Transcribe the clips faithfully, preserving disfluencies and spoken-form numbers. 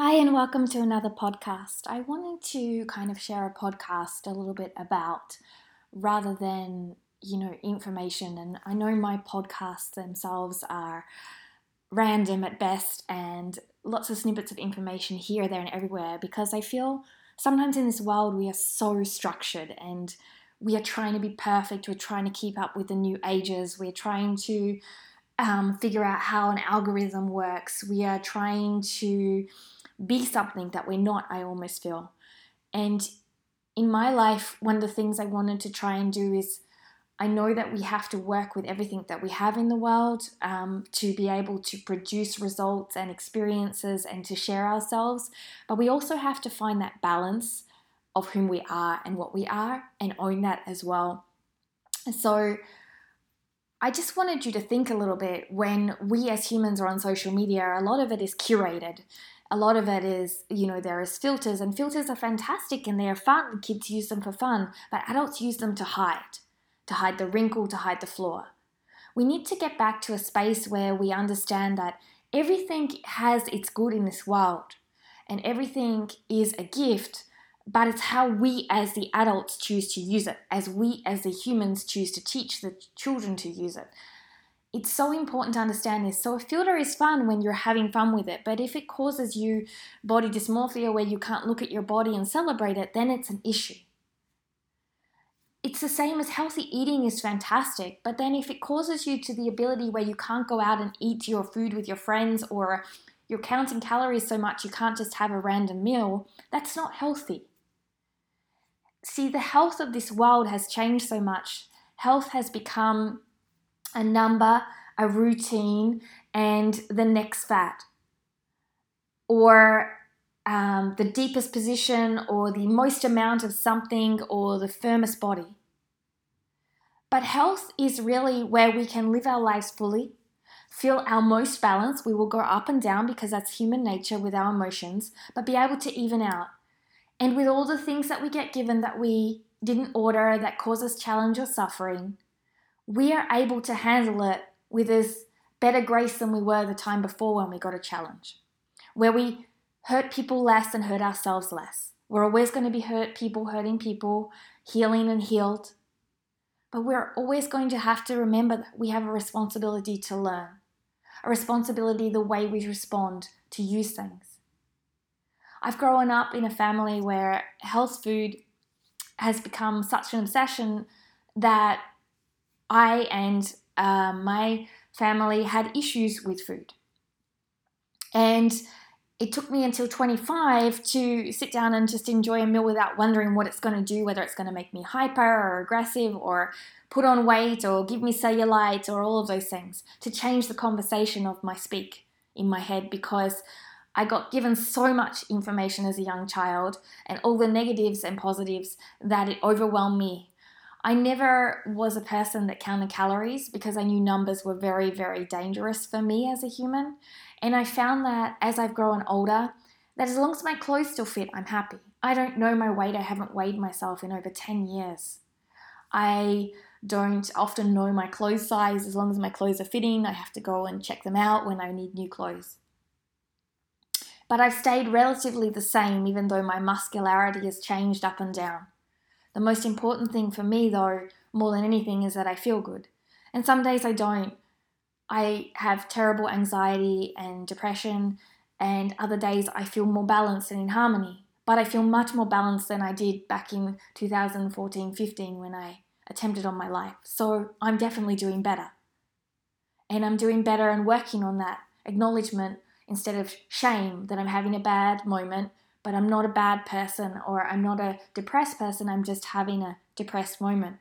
Hi, and welcome to another podcast. I wanted to kind of share a podcast a little bit about, rather than, you know, information. And I know my podcasts themselves are random at best and lots of snippets of information here, there, and everywhere, because I feel sometimes in this world we are so structured and we are trying to be perfect. We're trying to keep up with the new ages. We're trying to um, figure out how an algorithm works. We are trying to be something that we're not, I almost feel. And in my life, one of the things I wanted to try and do is, I know that we have to work with everything that we have in the world um, to be able to produce results and experiences and to share ourselves. But we also have to find that balance of whom we are and what we are and own that as well. So I just wanted you to think a little bit, when we as humans are on social media, a lot of it is curated. A lot of it is, you know, there is filters, and filters are fantastic and they are fun. Kids use them for fun, but adults use them to hide, to hide the wrinkle, to hide the flaw. We need to get back to a space where we understand that everything has its good in this world and everything is a gift, but it's how we as the adults choose to use it, as we as the humans choose to teach the children to use it. It's so important to understand this. So a filter is fun when you're having fun with it, but if it causes you body dysmorphia where you can't look at your body and celebrate it, then it's an issue. It's the same as healthy eating is fantastic, but then if it causes you to the ability where you can't go out and eat your food with your friends, or you're counting calories so much you can't just have a random meal, that's not healthy. See, the health of this world has changed so much. Health has become a number, a routine, and the next fat, or um, the deepest position, or the most amount of something, or the firmest body. But health is really where we can live our lives fully, feel our most balance. We will go up and down because that's human nature with our emotions, but be able to even out. And with all the things that we get given that we didn't order, that cause us challenge or suffering, we are able to handle it with as better grace than we were the time before when we got a challenge, where we hurt people less and hurt ourselves less. We're always going to be hurt people, hurting people, healing and healed. But we're always going to have to remember that we have a responsibility to learn, a responsibility the way we respond to use things. I've grown up in a family where health food has become such an obsession that I and uh, my family had issues with food. And it took me until twenty-five to sit down and just enjoy a meal without wondering what it's going to do, whether it's going to make me hyper or aggressive or put on weight or give me cellulite or all of those things, to change the conversation of my speak in my head, because I got given so much information as a young child and all the negatives and positives that it overwhelmed me. I never was a person that counted calories because I knew numbers were very, very dangerous for me as a human. And I found that as I've grown older, that as long as my clothes still fit, I'm happy. I don't know my weight. I haven't weighed myself in over ten years. I don't often know my clothes size. As long as my clothes are fitting, I have to go and check them out when I need new clothes. But I've stayed relatively the same, even though my muscularity has changed up and down. The most important thing for me, though, more than anything, is that I feel good. And some days I don't. I have terrible anxiety and depression, and other days I feel more balanced and in harmony. But I feel much more balanced than I did back in two thousand fourteen fifteen when I attempted on my life. So I'm definitely doing better. And I'm doing better and working on that acknowledgement instead of shame that I'm having a bad moment. But I'm not a bad person, or I'm not a depressed person, I'm just having a depressed moment.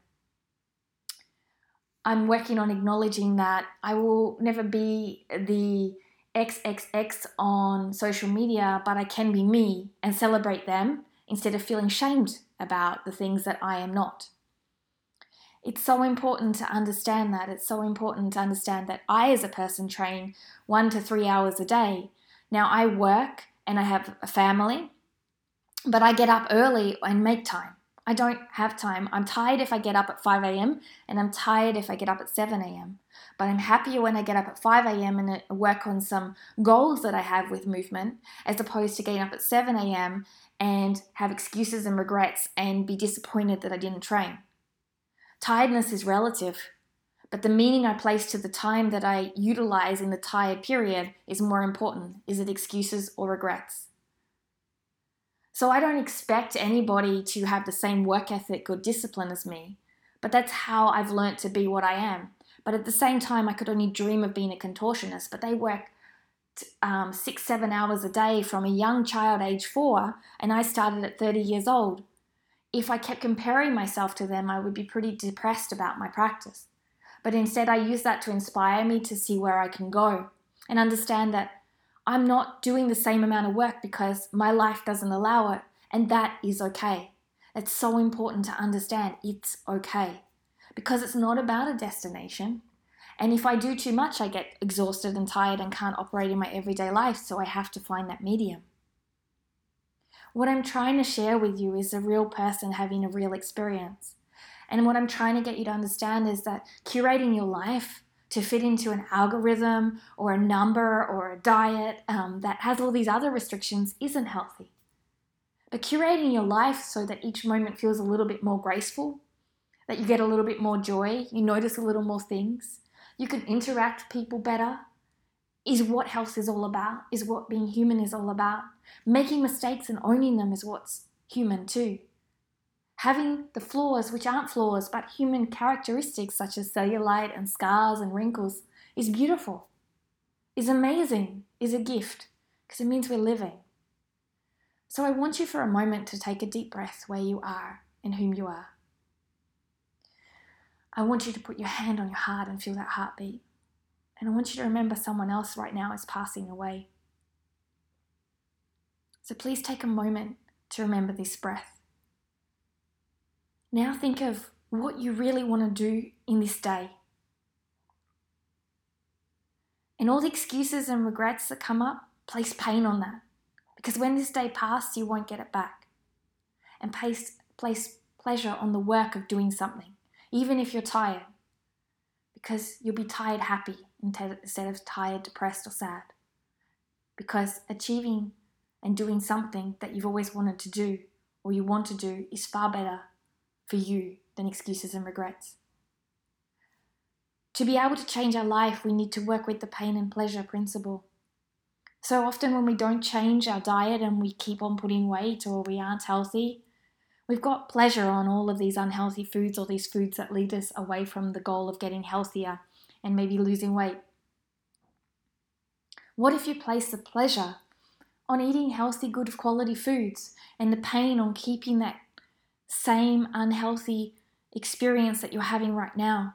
I'm working on acknowledging that I will never be the triple X on social media, but I can be me and celebrate them instead of feeling shamed about the things that I am not. It's so important to understand that. It's so important to understand that I, as a person, train one to three hours a day. Now, I work and I have a family, but I get up early and make time. I don't have time. I'm tired if I get up at five a.m. and I'm tired if I get up at seven a.m. But I'm happier when I get up at five a.m. and work on some goals that I have with movement, as opposed to getting up at seven a.m. and have excuses and regrets and be disappointed that I didn't train. Tiredness is relative, but the meaning I place to the time that I utilize in the tired period is more important. Is it excuses or regrets? So I don't expect anybody to have the same work ethic or discipline as me, but that's how I've learned to be what I am. But at the same time, I could only dream of being a contortionist, but they work um, six, seven hours a day from a young child, age four, and I started at thirty years old. If I kept comparing myself to them, I would be pretty depressed about my practice. But instead, I use that to inspire me to see where I can go and understand that I'm not doing the same amount of work because my life doesn't allow it, and that is okay. It's so important to understand it's okay, because it's not about a destination. And if I do too much, I get exhausted and tired and can't operate in my everyday life, so I have to find that medium. What I'm trying to share with you is a real person having a real experience. And what I'm trying to get you to understand is that curating your life to fit into an algorithm or a number or a diet um, that has all these other restrictions isn't healthy. But curating your life so that each moment feels a little bit more graceful, that you get a little bit more joy, you notice a little more things, you can interact with people better, is what health is all about, is what being human is all about. Making mistakes and owning them is what's human too. Having the flaws, which aren't flaws, but human characteristics such as cellulite and scars and wrinkles, is beautiful, is amazing, is a gift, because it means we're living. So I want you for a moment to take a deep breath where you are and whom you are. I want you to put your hand on your heart and feel that heartbeat. And I want you to remember someone else right now is passing away. So please take a moment to remember this breath. Now think of what you really want to do in this day. And all the excuses and regrets that come up, place pain on that. Because when this day passes, you won't get it back. And place, place pleasure on the work of doing something, even if you're tired. Because you'll be tired happy instead of tired, depressed or sad. Because achieving and doing something that you've always wanted to do or you want to do is far better for you than excuses and regrets. To be able to change our life, we need to work with the pain and pleasure principle. So often when we don't change our diet and we keep on putting weight or we aren't healthy, we've got pleasure on all of these unhealthy foods or these foods that lead us away from the goal of getting healthier and maybe losing weight. What if you place the pleasure on eating healthy, good quality foods and the pain on keeping that same unhealthy experience that you're having right now?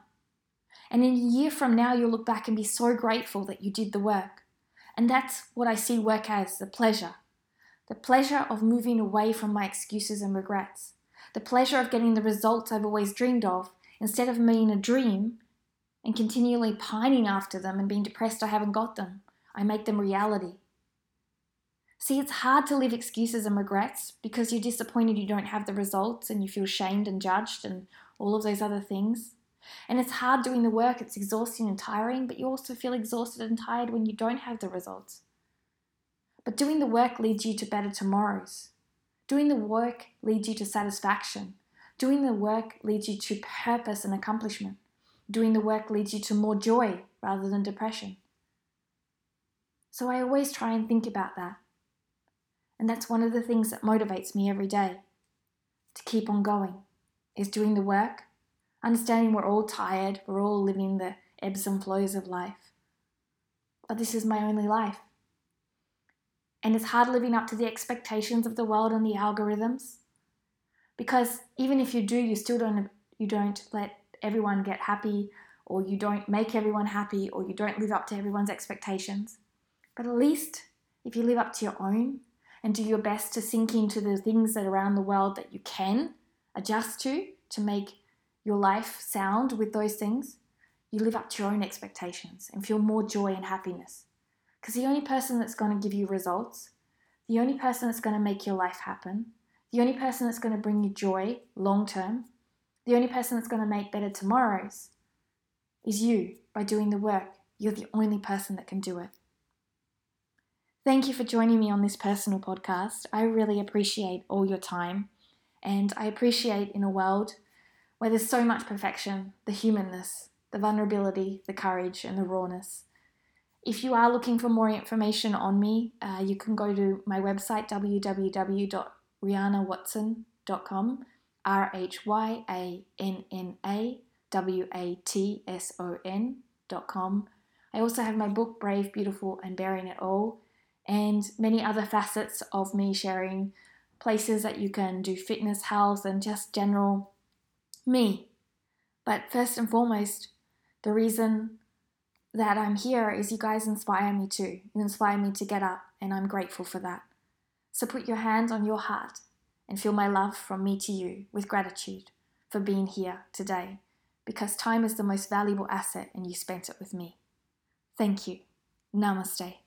And in a year from now, you'll look back and be so grateful that you did the work. And that's what I see work as, the pleasure. The pleasure of moving away from my excuses and regrets. The pleasure of getting the results I've always dreamed of, instead of me in a dream and continually pining after them and being depressed I haven't got them. I make them reality. See, it's hard to live excuses and regrets because you're disappointed you don't have the results and you feel shamed and judged and all of those other things. And it's hard doing the work, it's exhausting and tiring, but you also feel exhausted and tired when you don't have the results. But doing the work leads you to better tomorrows. Doing the work leads you to satisfaction. Doing the work leads you to purpose and accomplishment. Doing the work leads you to more joy rather than depression. So I always try and think about that. And that's one of the things that motivates me every day to keep on going, is doing the work, understanding we're all tired, we're all living the ebbs and flows of life. But this is my only life. And it's hard living up to the expectations of the world and the algorithms, because even if you do, you still don't, you don't let everyone get happy, or you don't make everyone happy, or you don't live up to everyone's expectations. But at least if you live up to your own, and do your best to sink into the things that are around the world that you can adjust to, to make your life sound with those things, you live up to your own expectations and feel more joy and happiness. Because the only person that's going to give you results, the only person that's going to make your life happen, the only person that's going to bring you joy long term, the only person that's going to make better tomorrows is you by doing the work. You're the only person that can do it. Thank you for joining me on this personal podcast. I really appreciate all your time, and I appreciate in a world where there's so much perfection, the humanness, the vulnerability, the courage, and the rawness. If you are looking for more information on me, uh, you can go to my website, w w w dot rihanna watson dot com, R H Y A N N A W A T S O N dot com. I also have my book, Brave, Beautiful, and Bearing It All, and many other facets of me sharing places that you can do fitness, health, and just general me. But first and foremost, the reason that I'm here is you guys inspire me too. You inspire me to get up, and I'm grateful for that. So put your hand on your heart and feel my love from me to you with gratitude for being here today, because time is the most valuable asset and you spent it with me. Thank you. Namaste.